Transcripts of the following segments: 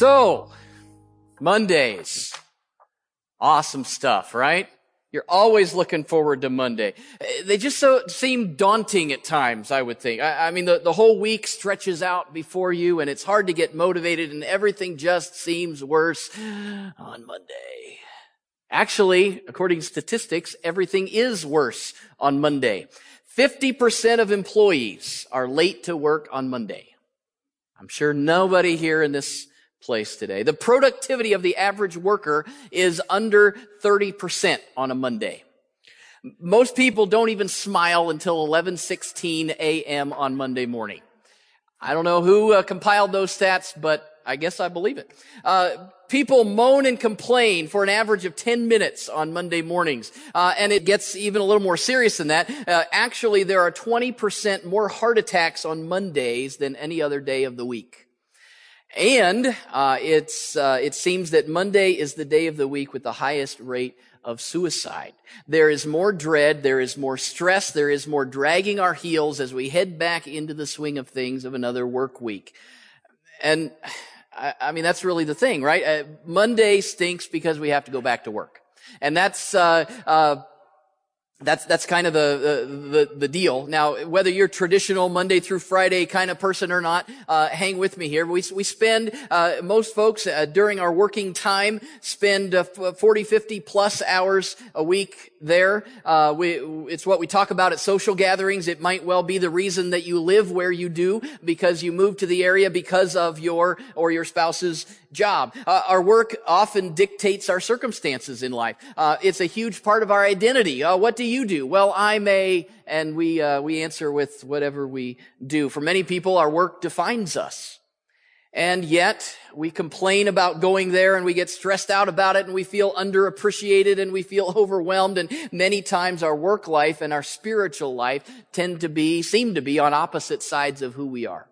So, Mondays. Awesome stuff, right? You're always looking forward to Monday. They just seem daunting at times, I would think. I mean, the whole week stretches out before you, and it's hard to get motivated, and everything just seems worse on Monday. Actually, according to statistics, everything is worse on Monday. 50% of employees are late to work on Monday. I'm sure nobody here in this place today. The productivity of the average worker is under 30% on a Monday. Most people don't even smile until 11:16 a.m. on Monday morning. I don't know who compiled those stats, but I guess I believe it. People moan and complain for an average of 10 minutes on Monday mornings. And it gets even a little more serious than that. Actually, there are 20% more heart attacks on Mondays than any other day of the week. And it seems that Monday is the day of the week with the highest rate of suicide. There is more dread, there is more stress, there is more dragging our heels as we head back into the swing of things of another work week. And I mean, that's really the thing, right? Monday stinks because we have to go back to work. And that's kind of the deal. Now, whether you're traditional Monday through Friday kind of person or not, hang with me here. We spend, most folks during our working time spend 40, 50 plus hours a week there. It's what we talk about at social gatherings. It might well be the reason that you live where you do because you moved to the area because of your or your spouse's job. Our work often dictates our circumstances in life. It's a huge part of our identity. What do you do? Well, I may, and we answer with whatever we do. For many people, our work defines us. And yet, we complain about going there and we get stressed out about it and we feel underappreciated and we feel overwhelmed. And many times our work life and our spiritual life seem to be on opposite sides of who we are.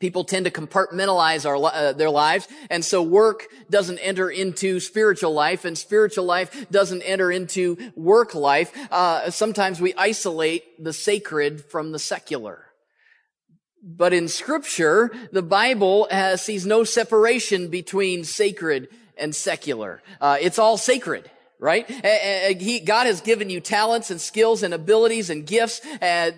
People tend to compartmentalize their lives, and so work doesn't enter into spiritual life, and spiritual life doesn't enter into work life. Sometimes we isolate the sacred from the secular. But in Scripture, the Bible sees no separation between sacred and secular. It's all sacred. Right? God has given you talents and skills and abilities and gifts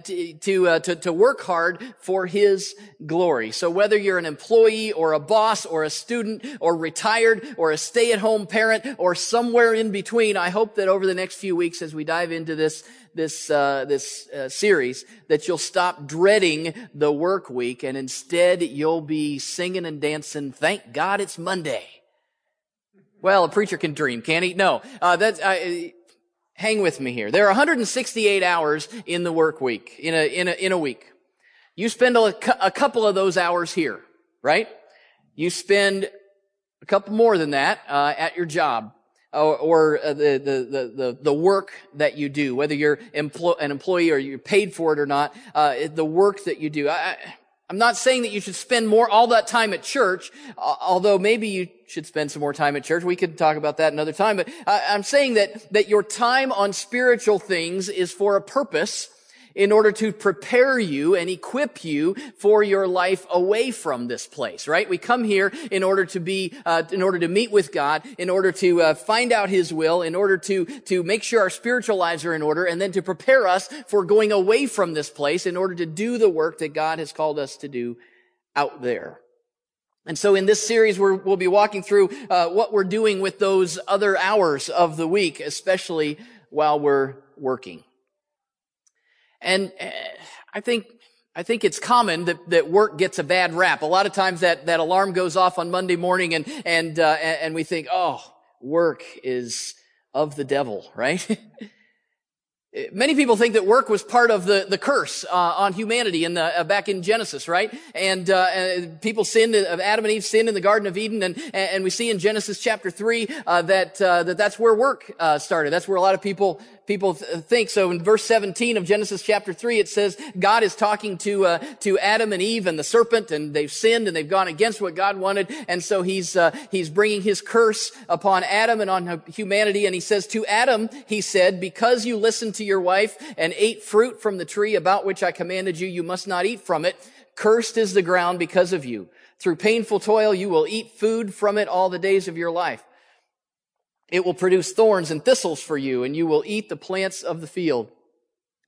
to work hard for His glory. So whether you're an employee or a boss or a student or retired or a stay-at-home parent or somewhere in between, I hope that over the next few weeks as we dive into this series that you'll stop dreading the work week and instead you'll be singing and dancing, thank God it's Monday. Well, a preacher can dream, can't he? No. Hang with me here. There are 168 hours in the work week, in a week. You spend a couple of those hours here, right? You spend a couple more than that, at your job or the work that you do, whether you're an employee or you're paid for it or not, the work that you do. I'm not saying that you should spend all that time at church, although maybe you should spend some more time at church. We could talk about that another time, but I'm saying that your time on spiritual things is for a purpose in order to prepare you and equip you for your life away from this place, right? We come here in order to meet with God, in order to find out His will, in order to make sure our spiritual lives are in order, and then to prepare us for going away from this place in order to do the work that God has called us to do out there. And so in this series, we'll be walking through what we're doing with those other hours of the week, especially while we're working. And I think it's common that work gets a bad rap. A lot of times that alarm goes off on Monday morning and we think, oh, work is of the devil, right? Many people think that work was part of the curse on humanity back in Genesis, right? And people sinned, Adam and Eve sinned in the Garden of Eden, and we see in Genesis chapter 3 that's where work started. That's where a lot of people think. So in verse 17 of Genesis chapter 3, it says God is talking to Adam and Eve and the serpent, and they've sinned and they've gone against what God wanted, and so he's bringing His curse upon Adam and on humanity. And He says to Adam, He said, "Because you listened to your wife and ate fruit from the tree about which I commanded you, you must not eat from it. Cursed is the ground because of you. Through painful toil, you will eat food from it all the days of your life. It will produce thorns and thistles for you, and you will eat the plants of the field.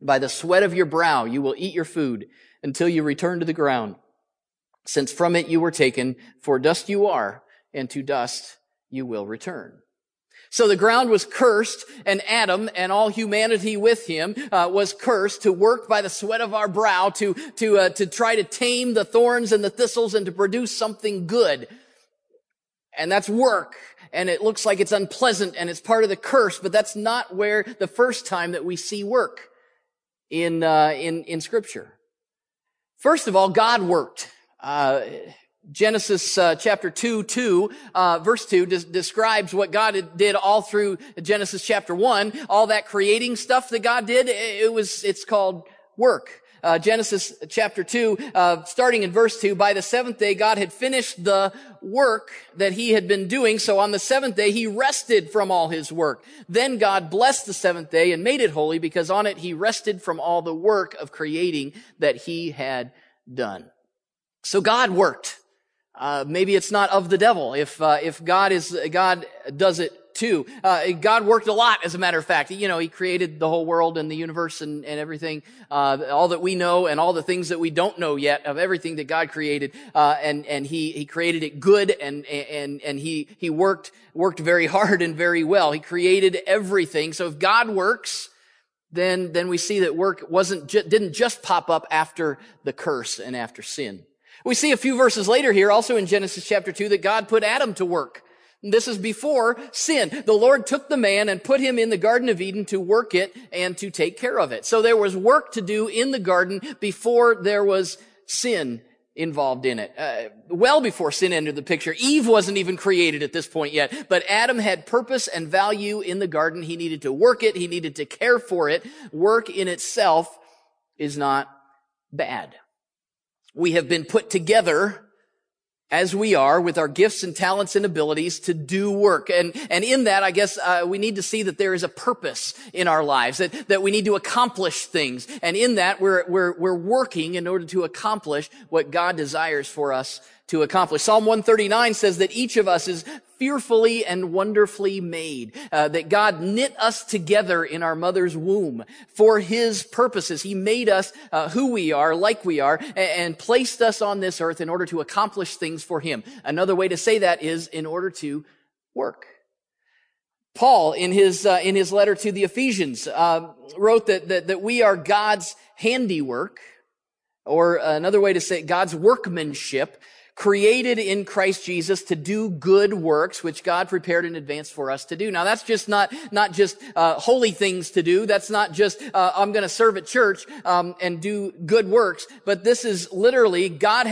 By the sweat of your brow, you will eat your food until you return to the ground, since from it you were taken, for dust you are, and to dust you will return. So the ground was cursed, and Adam and all humanity with him was cursed to work by the sweat of our brow to try to tame the thorns and the thistles and to produce something good. And that's work, and it looks like it's unpleasant, and it's part of the curse, but that's not where the first time that we see work in Scripture. First of all, God worked. Genesis chapter 2, verse 2 describes what God did all through Genesis chapter 1. All that creating stuff that God did, it's called work. Genesis chapter 2, starting in verse 2, by the seventh day God had finished the work that he had been doing, so on the seventh day he rested from all his work. Then God blessed the seventh day and made it holy, because on it he rested from all the work of creating that he had done. So God worked. Maybe it's not of the devil if God does it too. God worked a lot, as a matter of fact. You know, he created the whole world and the universe and everything, all that we know and all the things that we don't know yet of everything that God created. And he created it good and he worked very hard and very well. He created everything. So if God works, then we see that work didn't just pop up after the curse and after sin. We see a few verses later here, also in Genesis chapter 2, that God put Adam to work. This is before sin. The Lord took the man and put him in the Garden of Eden to work it and to take care of it. So there was work to do in the garden before there was sin involved in it. Well before sin entered the picture. Eve wasn't even created at this point yet, but Adam had purpose and value in the garden. He needed to work it. He needed to care for it. Work in itself is not bad. We have been put together as we are with our gifts and talents and abilities to do work. And in that, I guess, we need to see that there is a purpose in our lives, that we need to accomplish things. And in that, we're working in order to accomplish what God desires for us to accomplish. Psalm 139 says that each of us is fearfully and wonderfully made, that God knit us together in our mother's womb for his purposes. He made us who we are, like we are, and placed us on this earth in order to accomplish things for him. Another way to say that is in order to work. Paul, in his letter to the Ephesians, wrote that we are God's handiwork, or another way to say it, God's workmanship, created in Christ Jesus to do good works, which God prepared in advance for us to do. Now, that's just not just holy things to do. That's not just I'm going to serve at church and do good works. But this is literally God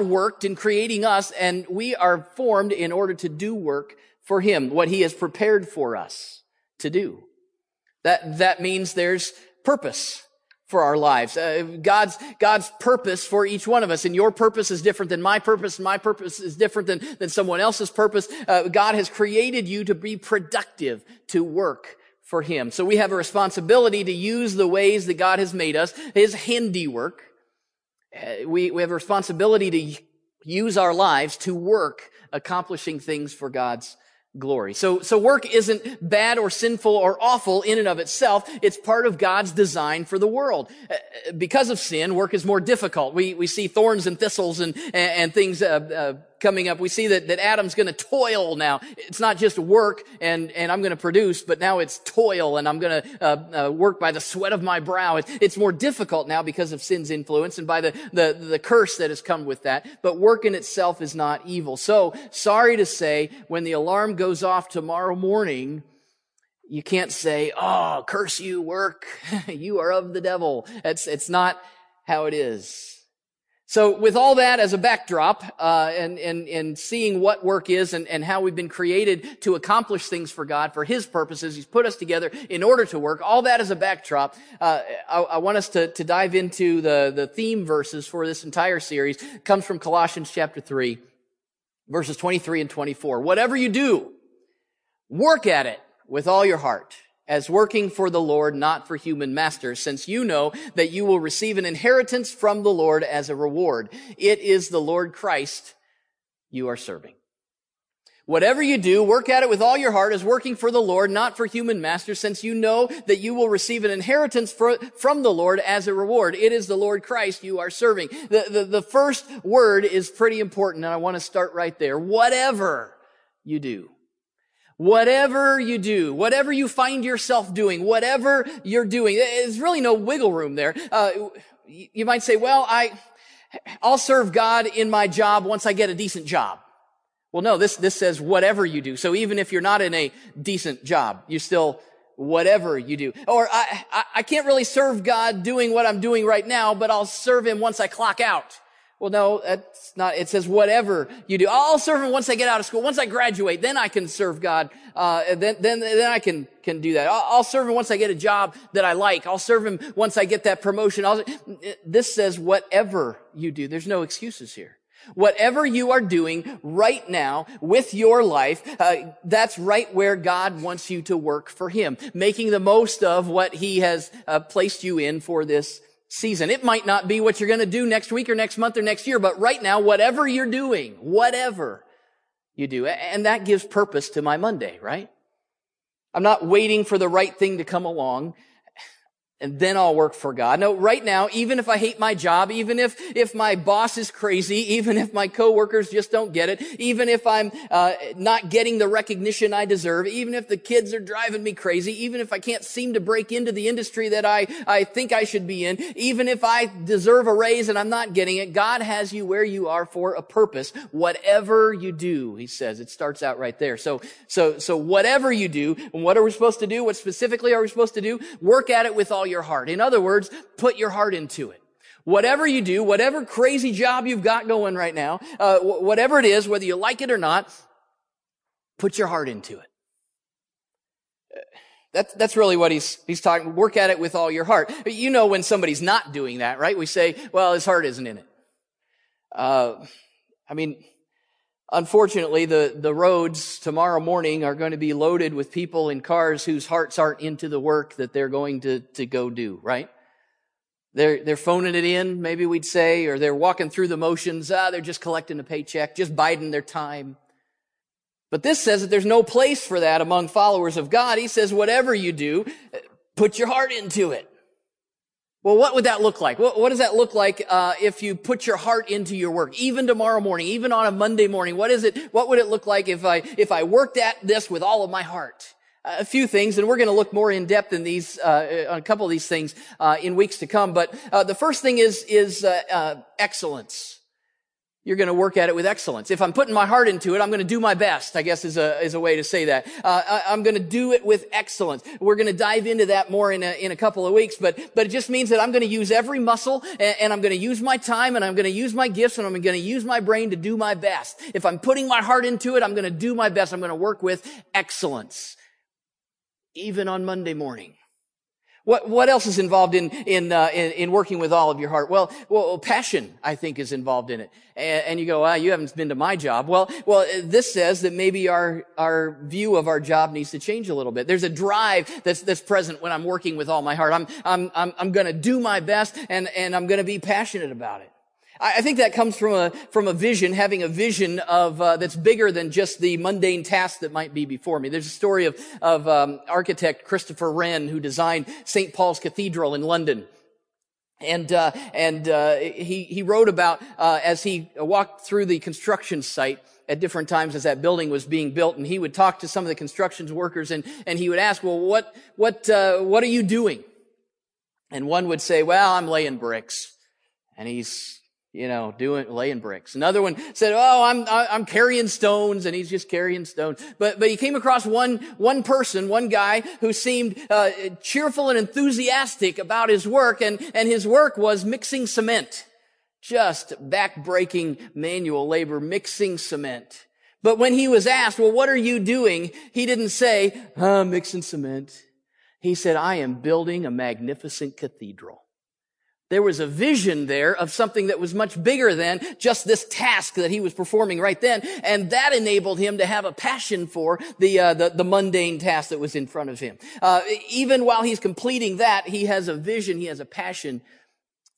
worked in creating us, and we are formed in order to do work for him, what he has prepared for us to do. That means there's purpose for our lives. God's purpose for each one of us. And your purpose is different than my purpose. My purpose is different than someone else's purpose. God has created you to be productive, to work for him. So we have a responsibility to use the ways that God has made us, his handiwork. We have a responsibility to use our lives to work, accomplishing things for God's glory. So work isn't bad or sinful or awful in and of itself. It's part of God's design for the world. Because of sin, work is more difficult. We see thorns and thistles and things coming up. We see that Adam's going to toil now. It's not just work and I'm going to produce, but now it's toil and I'm going to work by the sweat of my brow. It's more difficult now because of sin's influence and by the curse that has come with that. But work in itself is not evil. So sorry to say, when the alarm goes off tomorrow morning, you can't say, "Oh, curse you, work! You are of the devil." It's not how it is. So with all that as a backdrop, and seeing what work is and how we've been created to accomplish things for God, for his purposes, he's put us together in order to work, all that as a backdrop, I want us to dive into the theme verses for this entire series. It comes from Colossians chapter 3, verses 23 and 24. Whatever you do, work at it with all your heart, as working for the Lord, not for human masters, since you know that you will receive an inheritance from the Lord as a reward. It is the Lord Christ you are serving. Whatever you do, work at it with all your heart as working for the Lord, not for human masters, since you know that you will receive an inheritance from the Lord as a reward. It is the Lord Christ you are serving. The first word is pretty important, and I want to start right there. Whatever you do. Whatever you do, whatever you find yourself doing, whatever you're doing, there's really no wiggle room there. You might say, well, I'll serve God in my job once I get a decent job. Well, no, this says whatever you do. So even if you're not in a decent job, you still whatever you do. Or I can't really serve God doing what I'm doing right now, but I'll serve him once I clock out. Well, no, that's not, it says whatever you do. I'll serve him once I get out of school. Once I graduate, then I can serve God. Then I can do that. I'll serve him once I get a job that I like. I'll serve him once I get that promotion. This says whatever you do. There's no excuses here. Whatever you are doing right now with your life, that's right where God wants you to work for him, making the most of what he has placed you in for this season. It might not be what you're going to do next week or next month or next year, but right now, whatever you're doing, whatever you do, and that gives purpose to my Monday, right? I'm not waiting for the right thing to come along and then I'll work for God. No, right now, even if I hate my job, even if my boss is crazy, even if my coworkers just don't get it, even if I'm not getting the recognition I deserve, even if the kids are driving me crazy, even if I can't seem to break into the industry that I think I should be in, even if I deserve a raise and I'm not getting it, God has you where you are for a purpose. Whatever you do, he says. It starts out right there. So whatever you do, and what are we supposed to do? What specifically are we supposed to do? Work at it with all your heart. In other words, put your heart into it. Whatever you do, whatever crazy job you've got going right now, whatever it is, whether you like it or not, put your heart into it. That's really what he's talking. Work at it with all your heart. You know when somebody's not doing that, right? We say, well, his heart isn't in it. Unfortunately, the roads tomorrow morning are going to be loaded with people in cars whose hearts aren't into the work that they're going to go do, right? They're phoning it in, maybe we'd say, or they're walking through the motions. They're just collecting a paycheck, just biding their time. But this says that there's no place for that among followers of God. He says, whatever you do, put your heart into it. Well, what would that look like? What does that look like if you put your heart into your work, even tomorrow morning, even on a Monday morning? What would it look like if I worked at this with all of my heart? A few things, and we're going to look more in depth in these on a couple of these things in weeks to come. But the first thing is excellence. You're going to work at it with excellence. If I'm putting my heart into it, I'm going to do my best, I guess is a way to say that. I'm going to do it with excellence. We're going to dive into that more in a couple of weeks, but it just means that I'm going to use every muscle and I'm going to use my time and I'm going to use my gifts and I'm going to use my brain to do my best. If I'm putting my heart into it, I'm going to do my best. I'm going to work with excellence. Even on Monday morning. What else is involved in working with all of your heart? Well, passion, I think, is involved in it. And you go, you haven't been to my job. Well, this says that maybe our view of our job needs to change a little bit. There's a drive that's present when I'm working with all my heart. I'm gonna do my best and I'm gonna be passionate about it. I think that comes from a vision, having a vision of, that's bigger than just the mundane task that might be before me. There's a story of architect Christopher Wren, who designed St. Paul's Cathedral in London. And he wrote about, as he walked through the construction site at different times as that building was being built, and he would talk to some of the construction workers and he would ask, well, what are you doing? And one would say, well, I'm laying bricks. And he's, laying bricks. Another one said, oh, I'm carrying stones, and he's just carrying stones. But he came across one guy who seemed, cheerful and enthusiastic about his work, and his work was mixing cement. Just back-breaking manual labor, mixing cement. But when he was asked, well, what are you doing? He didn't say, mixing cement. He said, I am building a magnificent cathedral. There was a vision there of something that was much bigger than just this task that he was performing right then, and that enabled him to have a passion for the mundane task that was in front of him. Even while he's completing that, he has a vision, he has a passion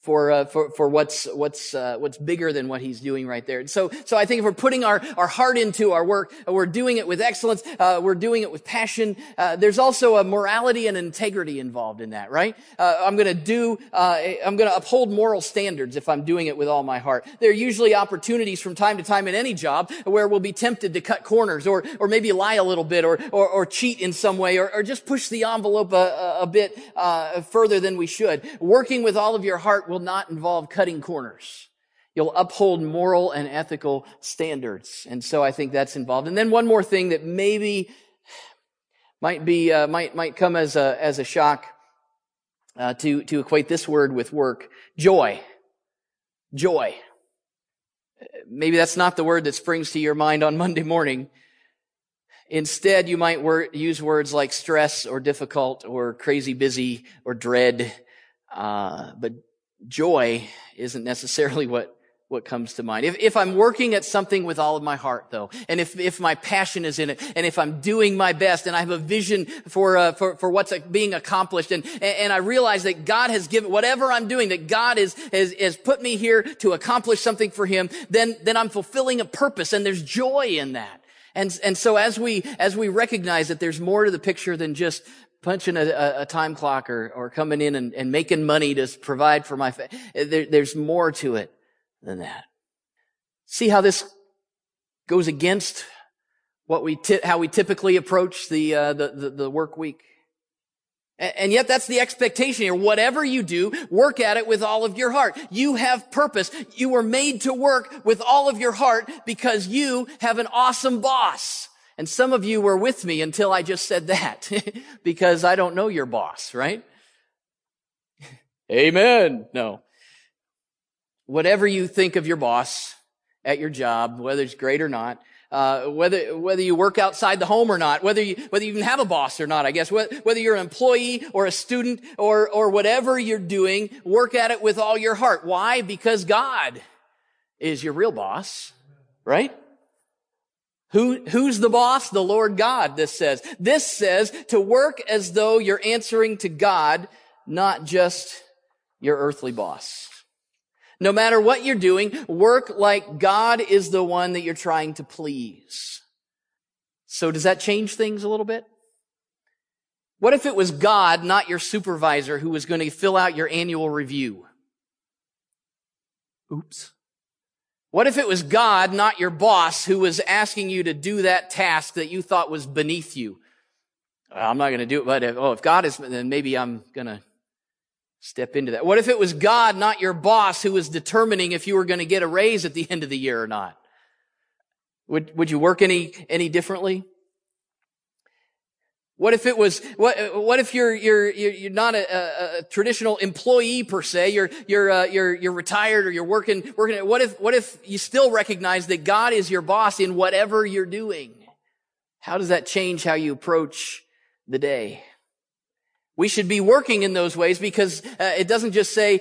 for what's bigger than what he's doing right there. And so I think if we're putting our heart into our work, we're doing it with excellence, we're doing it with passion. There's also a morality and integrity involved in that, right? I'm going to uphold moral standards if I'm doing it with all my heart. There are usually opportunities from time to time in any job where we'll be tempted to cut corners or maybe lie a little bit or cheat in some way or just push the envelope a bit further than we should. Working with all of your heart will not involve cutting corners. You'll uphold moral and ethical standards. And so I think that's involved. And then one more thing that maybe might come as a shock to equate this word with work. Joy. Maybe that's not the word that springs to your mind on Monday morning. Instead, you might use words like stress or difficult or crazy busy or dread. But joy isn't necessarily what comes to mind. If I'm working at something with all of my heart, though, and if my passion is in it, and if I'm doing my best, and I have a vision for what's being accomplished, and I realize that God has given whatever I'm doing, that God has put me here to accomplish something for Him, then I'm fulfilling a purpose, and there's joy in that. And so as we recognize that there's more to the picture than just punching a time clock or coming in and making money to provide for my family. There's more to it than that. See how this goes against how we typically approach the work week. And yet that's the expectation here. Whatever you do, work at it with all of your heart. You have purpose. You were made to work with all of your heart because you have an awesome boss. And some of you were with me until I just said that because I don't know your boss, right? Amen. No. Whatever you think of your boss at your job, whether it's great or not, whether you work outside the home or not, whether you even have a boss or not, I guess, whether you're an employee or a student or whatever you're doing, work at it with all your heart. Why? Because God is your real boss, right? Who's the boss? The Lord God, this says. This says to work as though you're answering to God, not just your earthly boss. No matter what you're doing, work like God is the one that you're trying to please. So does that change things a little bit? What if it was God, not your supervisor, who was going to fill out your annual review? Oops. What if it was God, not your boss, who was asking you to do that task that you thought was beneath you? I'm not going to do it, but if God is, then maybe I'm going to step into that. What if it was God, not your boss, who was determining if you were going to get a raise at the end of the year or not? Would you work any differently? What if it was? What if you're not a traditional employee per se? You're retired or you're working. What if you still recognize that God is your boss in whatever you're doing? How does that change how you approach the day? We should be working in those ways because it doesn't just say.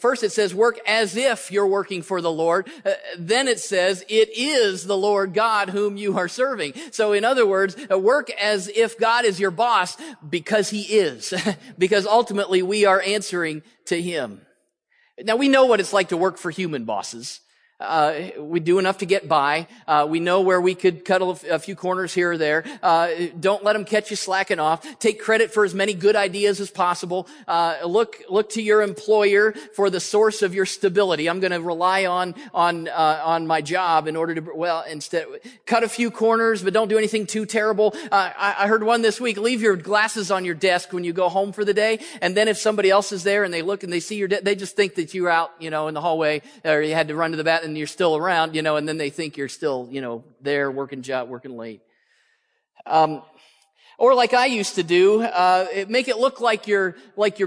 First, it says work as if you're working for the Lord. Then it says it is the Lord God whom you are serving. So, in other words, work as if God is your boss because He is, because ultimately we are answering to Him. Now we know what it's like to work for human bosses. We do enough to get by. We know where we could cut a few corners here or there. Don't let them catch you slacking off. Take credit for as many good ideas as possible. Look to your employer for the source of your stability. I'm going to rely on my job in order to, instead, cut a few corners, but don't do anything too terrible. I heard one this week. Leave your glasses on your desk when you go home for the day. And then if somebody else is there and they look and they see your they just think that you're out, in the hallway or you had to run to the bathroom. And you're still around, and then they think you're still, there working late. Or like I used to do, make it look like you're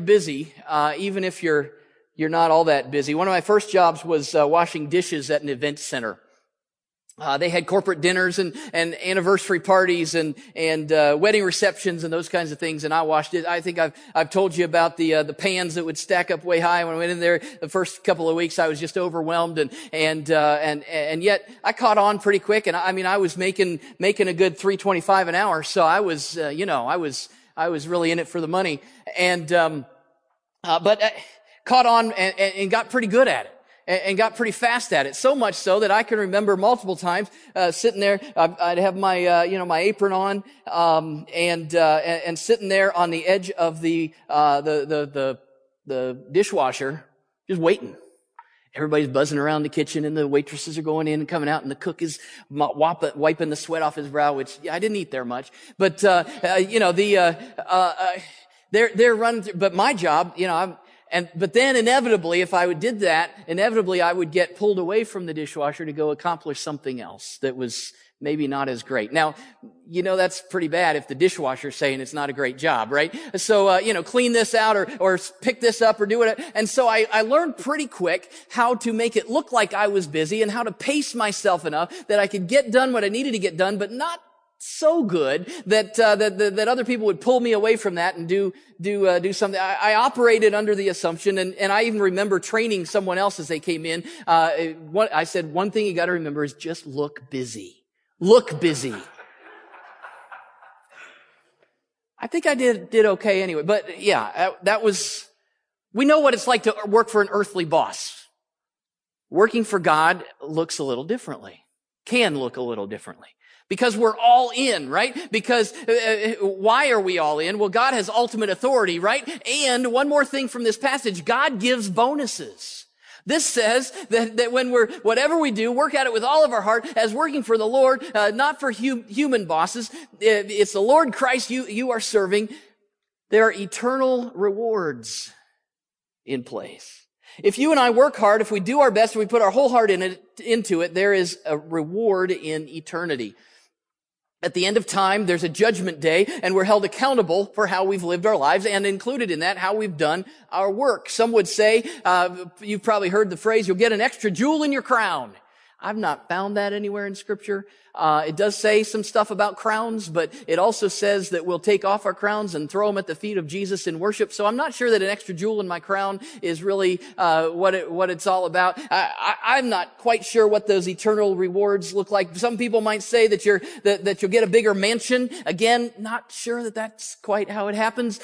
busy, even if you're not all that busy. One of my first jobs was washing dishes at an event center. They had corporate dinners and anniversary parties and wedding receptions and those kinds of things. And I washed it. I think I've told you about the pans that would stack up way high. When I went in there the first couple of weeks, I was just overwhelmed and yet I caught on pretty quick. And I was making a good $3.25 an hour. So I was, I was really in it for the money. And, but caught on and got pretty good at it. And got pretty fast at it, so much so that I can remember multiple times sitting there. I'd have my my apron on, and sitting there on the edge of the dishwasher, just waiting. Everybody's buzzing around the kitchen, and the waitresses are going in and coming out, and the cook is wiping the sweat off his brow. Which I didn't eat there much, but they're running through. But my job, but then inevitably, if I did that, I would get pulled away from the dishwasher to go accomplish something else that was maybe not as great. Now, that's pretty bad if the dishwasher's saying it's not a great job, right? So, clean this out or pick this up or do it. And so I learned pretty quick how to make it look like I was busy and how to pace myself enough that I could get done what I needed to get done, but not so good that other people would pull me away from that and do something. I operated under the assumption, and I even remember training someone else as they came in. I said, one thing you got to remember is just look busy. Look busy. I think I did okay anyway. But yeah, we know what it's like to work for an earthly boss. Working for God looks a little differently, can look a little differently. Because we're all in, right? Because why are we all in? Well, God has ultimate authority, right? And one more thing from this passage, God gives bonuses. This says that when whatever we do, work at it with all of our heart as working for the Lord, not for human bosses. It's the Lord Christ you are serving. There are eternal rewards in place. If you and I work hard, if we do our best, and we put our whole heart into it, there is a reward in eternity. At the end of time, there's a judgment day, and we're held accountable for how we've lived our lives, and included in that, how we've done our work. Some would say, you've probably heard the phrase, you'll get an extra jewel in your crown. I've not found that anywhere in Scripture. It does say some stuff about crowns, but it also says that we'll take off our crowns and throw them at the feet of Jesus in worship. So I'm not sure that an extra jewel in my crown is really what it's all about. I'm not quite sure what those eternal rewards look like. Some people might say that you'll get a bigger mansion. Again, not sure that that's quite how it happens,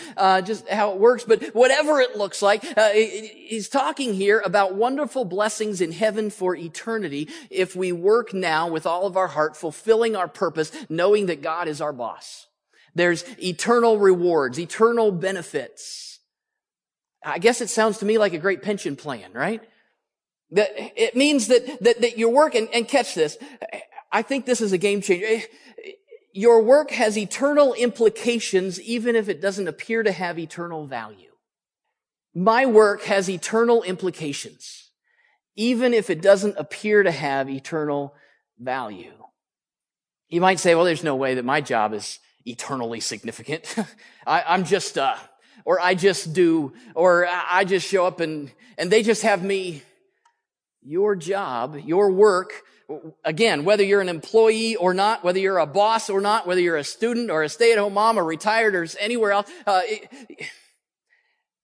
just how it works. But whatever it looks like, he's talking here about wonderful blessings in heaven for eternity. If we work now with all of our heart, fulfilling our purpose, knowing that God is our boss. There's eternal rewards, eternal benefits. I guess it sounds to me like a great pension plan, right? That it means that your work, and catch this, I think this is a game changer. Your work has eternal implications even if it doesn't appear to have eternal value. My work has eternal implications, even if it doesn't appear to have eternal value. You might say, well, there's no way that my job is eternally significant. I'm just, or I just do, or I just show up and they just have me. Your job, your work, again, whether you're an employee or not, whether you're a boss or not, whether you're a student or a stay-at-home mom or retired or anywhere else,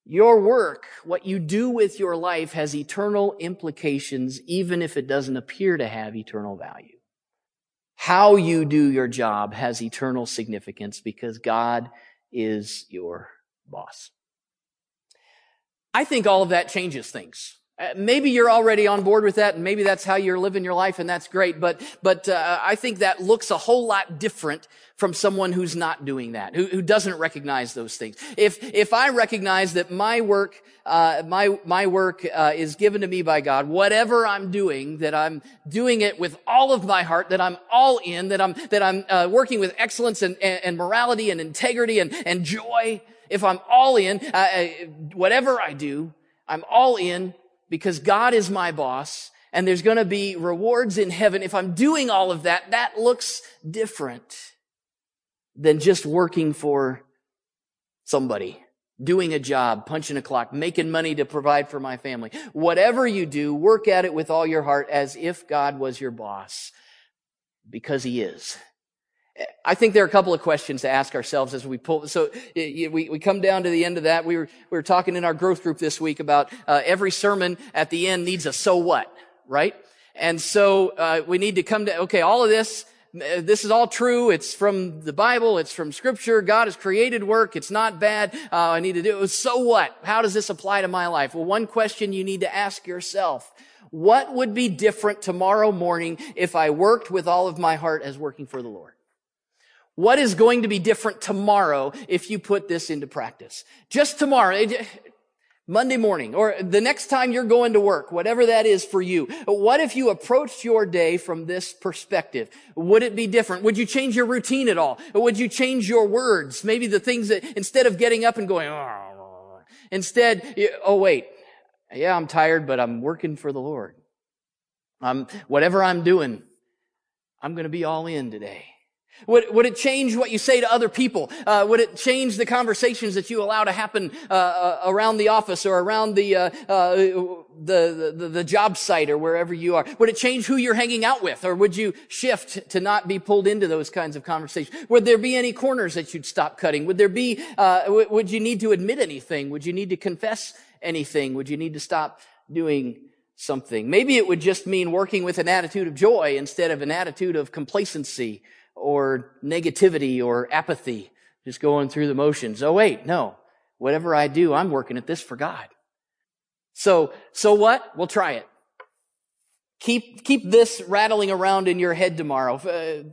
your work, what you do with your life, has eternal implications even if it doesn't appear to have eternal value. How you do your job has eternal significance because God is your boss. I think all of that changes things. Maybe you're already on board with that, and maybe that's how you're living your life, and that's great. But I think that looks a whole lot different from someone who's not doing that, who doesn't recognize those things. If I recognize that my work, my work is given to me by God, whatever I'm doing, that I'm doing it with all of my heart, that I'm all in, that I'm working with excellence and morality and integrity and joy. If I'm all in, whatever I do, I'm all in. Because God is my boss, and there's going to be rewards in heaven. If I'm doing all of that, that looks different than just working for somebody, doing a job, punching a clock, making money to provide for my family. Whatever you do, work at it with all your heart as if God was your boss, because He is. I think there are a couple of questions to ask ourselves as we pull. So we come down to the end of that. We were talking in our growth group this week about every sermon at the end needs a so what, right? And so we need to come to, okay, all of this This is all true. It's from the Bible. It's from Scripture. God has created work. It's not bad. I need to do it. So what? How does this apply to my life? Well, one question you need to ask yourself. What would be different tomorrow morning if I worked with all of my heart as working for the Lord? What is going to be different tomorrow if you put this into practice? Just tomorrow, Monday morning, or the next time you're going to work, whatever that is for you. What if you approached your day from this perspective? Would it be different? Would you change your routine at all? Or would you change your words? Maybe the things that, instead of getting up and going, instead, oh wait, yeah, I'm tired, but I'm working for the Lord. Whatever I'm doing, I'm going to be all in today. Would it change what you say to other people? Would it change the conversations that you allow to happen around the office or around the job site or wherever you are? Would it change who you're hanging out with, or would you shift to not be pulled into those kinds of conversations? Would there be any corners that you'd stop cutting? Would there be? Would you need to admit anything? Would you need to confess anything? Would you need to stop doing something? Maybe it would just mean working with an attitude of joy instead of an attitude of complacency or negativity or apathy, just going through the motions. Oh, wait, no. Whatever I do, I'm working at this for God. So what? We'll try it. Keep this rattling around in your head tomorrow.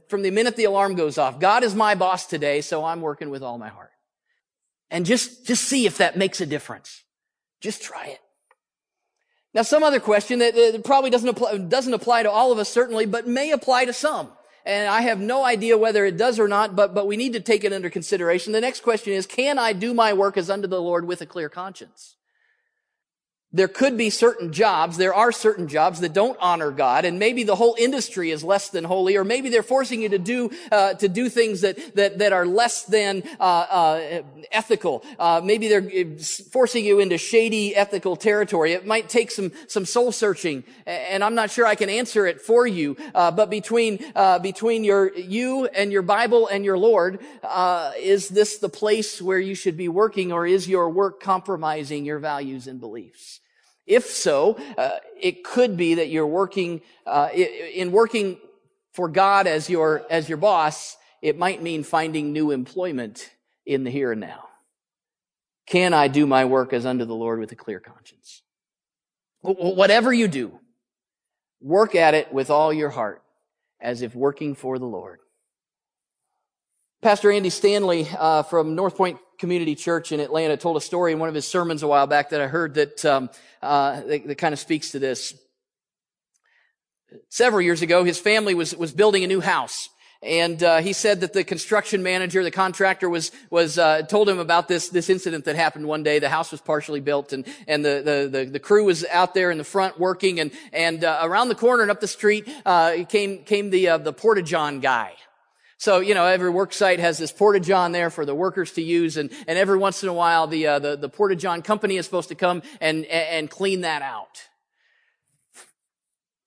From the minute the alarm goes off, God is my boss today, so I'm working with all my heart. And just see if that makes a difference. Just try it. Now, some other question that probably doesn't apply to all of us, certainly, but may apply to some. And I have no idea whether it does or not, but we need to take it under consideration. The next question is, can I do my work as unto the Lord with a clear conscience? There are certain jobs that don't honor God, and maybe the whole industry is less than holy, or maybe they're forcing you to do things that are less than ethical. Maybe they're forcing you into shady ethical territory. It might take some soul searching, and I'm not sure I can answer it for you. But between you and your Bible and your Lord, is this the place where you should be working, or is your work compromising your values and beliefs? If so, it could be that you're working for God as your boss. It might mean finding new employment in the here and now. Can I do my work as unto the Lord with a clear conscience? Whatever you do, work at it with all your heart, as if working for the Lord. Pastor Andy Stanley from North Point Community Church in Atlanta told a story in one of his sermons a while back that I heard that kind of speaks to this. Several years ago, his family was building a new house. And he said that the construction manager, the contractor, was told him about this incident that happened one day. The house was partially built, and the crew was out there in the front working, and around the corner and up the street came the Porta-John guy. So, every work site has this Porta-John there for the workers to use, and every once in a while the Porta-John company is supposed to come and clean that out.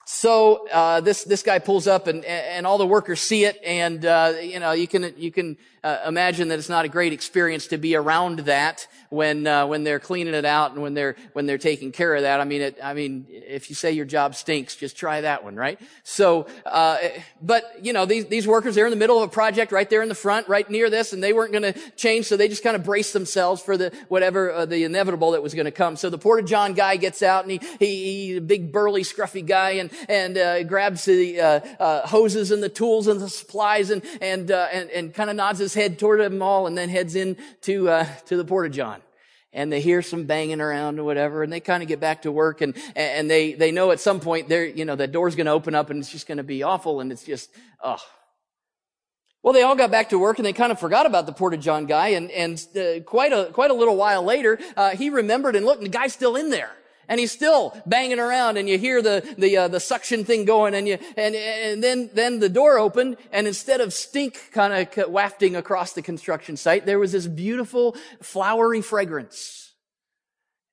So, this guy pulls up and all the workers see it, and you can imagine that it's not a great experience to be around that when they're cleaning it out and when they're taking care of that. I mean, if you say your job stinks, just try that one, right? So, but these workers, they're in the middle of a project right there in the front, right near this, and they weren't going to change, so they just kind of braced themselves for the inevitable that was going to come. So the Porta-John guy gets out, and he's a big burly scruffy guy, and grabs the hoses and the tools and the supplies, and kind of nods his head toward them all, and then heads in to the Porta-John. And they hear some banging around or whatever, and they kind of get back to work, and they know at some point the door's going to open up, and it's just going to be awful, and it's just . Well, they all got back to work, and they kind of forgot about the Porta-John guy, and quite a little while later, he remembered and looked, and the guy's still in there. And he's still banging around, and you hear the suction thing going, and then the door opened, and instead of stink kind of wafting across the construction site, there was this beautiful flowery fragrance.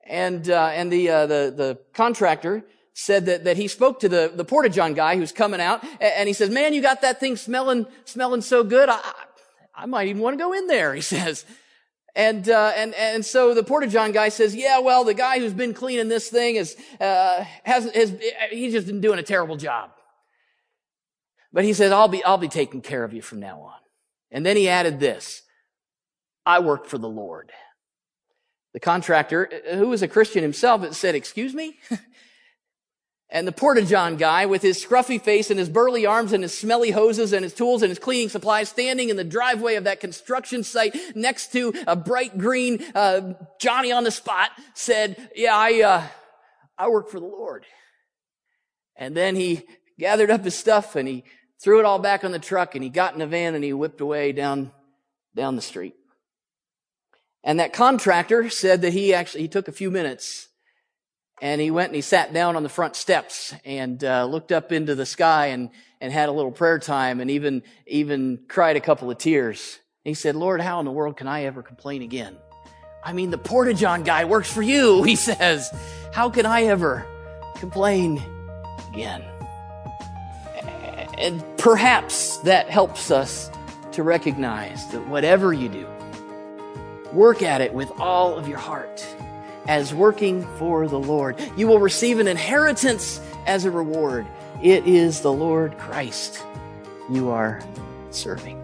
And the contractor said that he spoke to the Porta-John guy who's coming out, and he says, "Man, you got that thing smelling so good. I might even want to go in there," he says. And so the Porta-John guy says, "Yeah, well, the guy who's been cleaning this thing he's just been doing a terrible job." But he says, I'll be taking care of you from now on. And then he added this, I work for the Lord. The contractor, who was a Christian himself, said, excuse me? And the Porta-John guy with his scruffy face and his burly arms and his smelly hoses and his tools and his cleaning supplies standing in the driveway of that construction site next to a bright green Johnny on the spot said, yeah, I work for the Lord. And then he gathered up his stuff and he threw it all back on the truck and he got in a van and he whipped away down the street. And that contractor said that he took a few minutes. And he went and he sat down on the front steps and looked up into the sky and had a little prayer time and even cried a couple of tears. And he said, Lord, how in the world can I ever complain again? I mean, the Porta-John guy works for you, he says. How can I ever complain again? And perhaps that helps us to recognize that whatever you do, work at it with all of your heart, as working for the Lord. You will receive an inheritance as a reward. It is the Lord Christ you are serving.